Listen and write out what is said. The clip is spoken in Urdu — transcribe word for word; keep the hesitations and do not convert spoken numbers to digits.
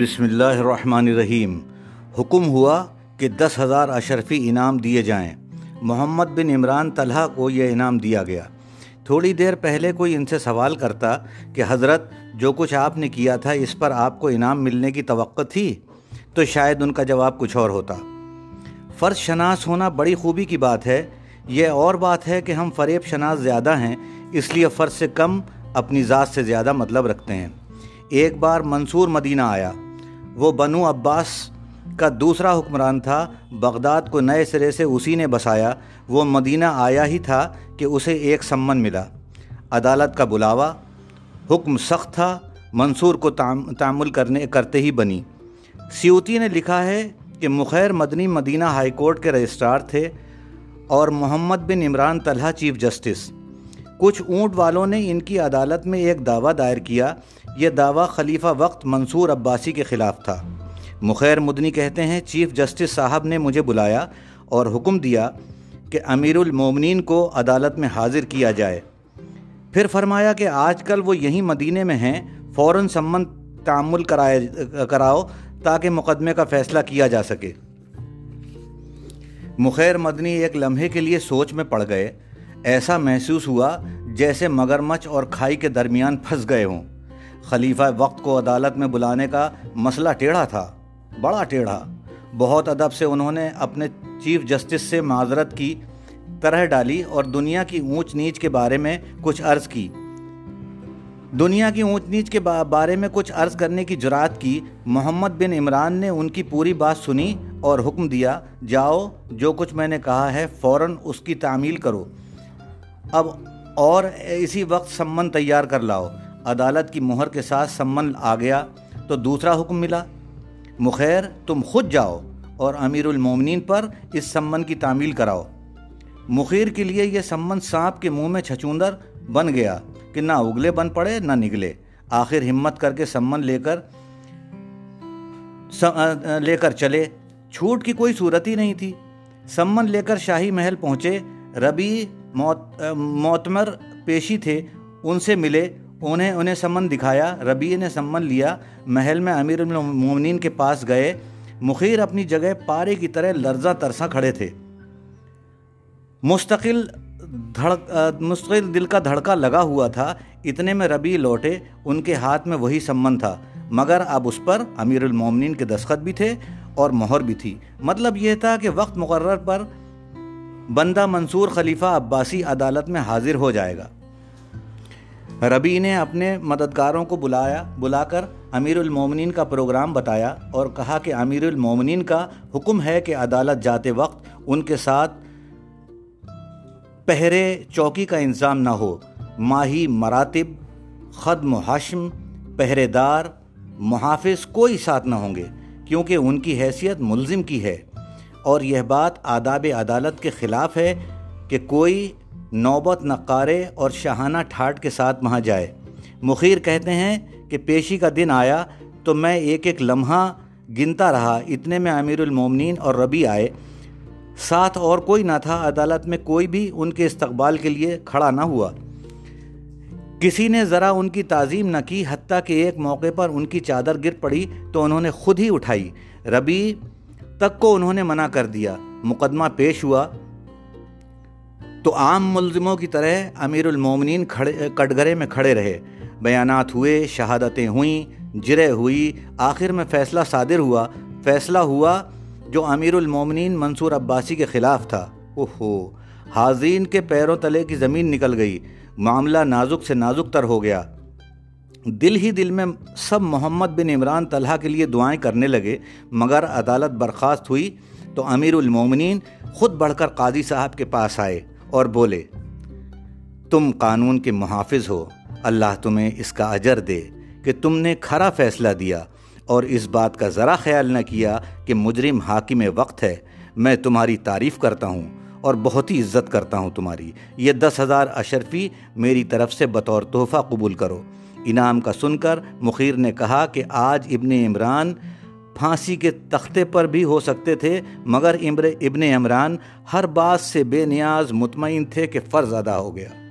بسم اللہ الرحمن الرحیم۔ حکم ہوا کہ دس ہزار اشرفی انعام دیے جائیں۔ محمد بن عمران طلحہ کو یہ انعام دیا گیا۔ تھوڑی دیر پہلے کوئی ان سے سوال کرتا کہ حضرت جو کچھ آپ نے کیا تھا اس پر آپ کو انعام ملنے کی توقع تھی، تو شاید ان کا جواب کچھ اور ہوتا۔ فرض شناس ہونا بڑی خوبی کی بات ہے۔ یہ اور بات ہے کہ ہم فریب شناس زیادہ ہیں، اس لیے فرض سے کم اپنی ذات سے زیادہ مطلب رکھتے ہیں۔ ایک بار منصور مدینہ آیا۔ وہ بنو عباس کا دوسرا حکمران تھا۔ بغداد کو نئے سرے سے اسی نے بسایا۔ وہ مدینہ آیا ہی تھا کہ اسے ایک سمن ملا۔ عدالت کا بلاوا، حکم سخت تھا، منصور کو تعامل کرنے کرتے ہی بنی۔ سیوتی نے لکھا ہے کہ مخیر مدنی مدینہ ہائی کورٹ کے رجسٹرار تھے اور محمد بن عمران طلحہ چیف جسٹس۔ کچھ اونٹ والوں نے ان کی عدالت میں ایک دعویٰ دائر کیا۔ یہ دعویٰ خلیفہ وقت منصور عباسی کے خلاف تھا۔ مخیر مدنی کہتے ہیں، چیف جسٹس صاحب نے مجھے بلایا اور حکم دیا کہ امیر المومنین کو عدالت میں حاضر کیا جائے۔ پھر فرمایا کہ آج کل وہ یہیں مدینے میں ہیں، فوراً سمن تعامل کرائے کراؤ تاکہ مقدمے کا فیصلہ کیا جا سکے۔ مخیر مدنی ایک لمحے کے لیے سوچ میں پڑ گئے۔ ایسا محسوس ہوا جیسے مگرمچھ اور کھائی کے درمیان پھنس گئے ہوں۔ خلیفہ وقت کو عدالت میں بلانے کا مسئلہ ٹیڑھا تھا، بڑا ٹیڑھا۔ بہت ادب سے انہوں نے اپنے چیف جسٹس سے معذرت کی طرح ڈالی اور دنیا کی اونچ نیچ کے بارے میں کچھ عرض کی دنیا کی اونچ نیچ کے بارے میں کچھ عرض کرنے کی جرات کی۔ محمد بن عمران نے ان کی پوری بات سنی اور حکم دیا، جاؤ جو کچھ میں نے کہا ہے فوراً اس کی تعمیل کرو، اب اور اسی وقت سمن تیار کر لاؤ۔ عدالت کی مہر کے ساتھ سمن آ گیا تو دوسرا حکم ملا، مخیر تم خود جاؤ اور امیر المومنین پر اس سمن کی تعمیل کراؤ۔ مخیر کے لیے یہ سمن سانپ کے منہ میں چھچوندر بن گیا کہ نہ اگلے بن پڑے نہ نگلے۔ آخر ہمت کر کے سمن لے کر لے کر چلے۔ چھوٹ کی کوئی صورت ہی نہیں تھی۔ سمن لے کر شاہی محل پہنچے۔ ربیع معتمر پیشی تھے، ان سے ملے، انہیں انہیں سمن دکھایا۔ ربیع نے سمن لیا، محل میں امیر المومنین کے پاس گئے۔ مخیر اپنی جگہ پارے کی طرح لرزاں ترساں کھڑے تھے۔ مستقل دھڑک مستقل دل کا دھڑکا لگا ہوا تھا۔ اتنے میں ربیع لوٹے، ان کے ہاتھ میں وہی سمن تھا، مگر اب اس پر امیر المومنین کے دستخط بھی تھے اور مہر بھی تھی۔ مطلب یہ تھا کہ وقت مقرر پر بندہ منصور خلیفہ عباسی عدالت میں حاضر ہو جائے گا۔ ربیع نے اپنے مددگاروں کو بلایا بلا کر امیر المومنین کا پروگرام بتایا اور کہا کہ امیر المومنین کا حکم ہے کہ عدالت جاتے وقت ان کے ساتھ پہرے چوکی کا انتظام نہ ہو۔ ماہی مراتب، خدم و حشم، پہرے دار، محافظ کوئی ساتھ نہ ہوں گے، کیونکہ ان کی حیثیت ملزم کی ہے اور یہ بات آداب عدالت کے خلاف ہے کہ کوئی نوبت نقارے اور شہانہ ٹھاٹ کے ساتھ وہاں جائے۔ مخیر کہتے ہیں کہ پیشی کا دن آیا تو میں ایک ایک لمحہ گنتا رہا۔ اتنے میں امیر المومنین اور ربیع آئے، ساتھ اور کوئی نہ تھا۔ عدالت میں کوئی بھی ان کے استقبال کے لیے کھڑا نہ ہوا، کسی نے ذرا ان کی تعظیم نہ کی، حتیٰ کہ ایک موقع پر ان کی چادر گر پڑی تو انہوں نے خود ہی اٹھائی۔ ربیع تک کو انہوں نے منع کر دیا۔ مقدمہ پیش ہوا تو عام ملزموں کی طرح امیر المومنین کھڑے کٹگرے میں کھڑے رہے۔ بیانات ہوئے، شہادتیں ہوئیں، جرح ہوئی، آخر میں فیصلہ صادر ہوا۔ فیصلہ ہوا جو امیر المومنین منصور عباسی کے خلاف تھا۔ اوہو، حاضرین کے پیروں تلے کی زمین نکل گئی۔ معاملہ نازک سے نازک تر ہو گیا۔ دل ہی دل میں سب محمد بن عمران طلحہ کے لیے دعائیں کرنے لگے، مگر عدالت برخاست ہوئی تو امیر المومنین خود بڑھ کر قاضی صاحب کے پاس آئے اور بولے، تم قانون کے محافظ ہو، اللہ تمہیں اس کا اجر دے کہ تم نے کھرا فیصلہ دیا اور اس بات کا ذرا خیال نہ کیا کہ مجرم حاکم وقت ہے۔ میں تمہاری تعریف کرتا ہوں اور بہت ہی عزت کرتا ہوں تمہاری۔ یہ دس ہزار اشرفی میری طرف سے بطور تحفہ قبول کرو۔ انعام کا سن کر مخیر نے کہا کہ آج ابن عمران پھانسی کے تختے پر بھی ہو سکتے تھے، مگر ابن عمران ہر بات سے بے نیاز مطمئن تھے کہ فرض ادا ہو گیا۔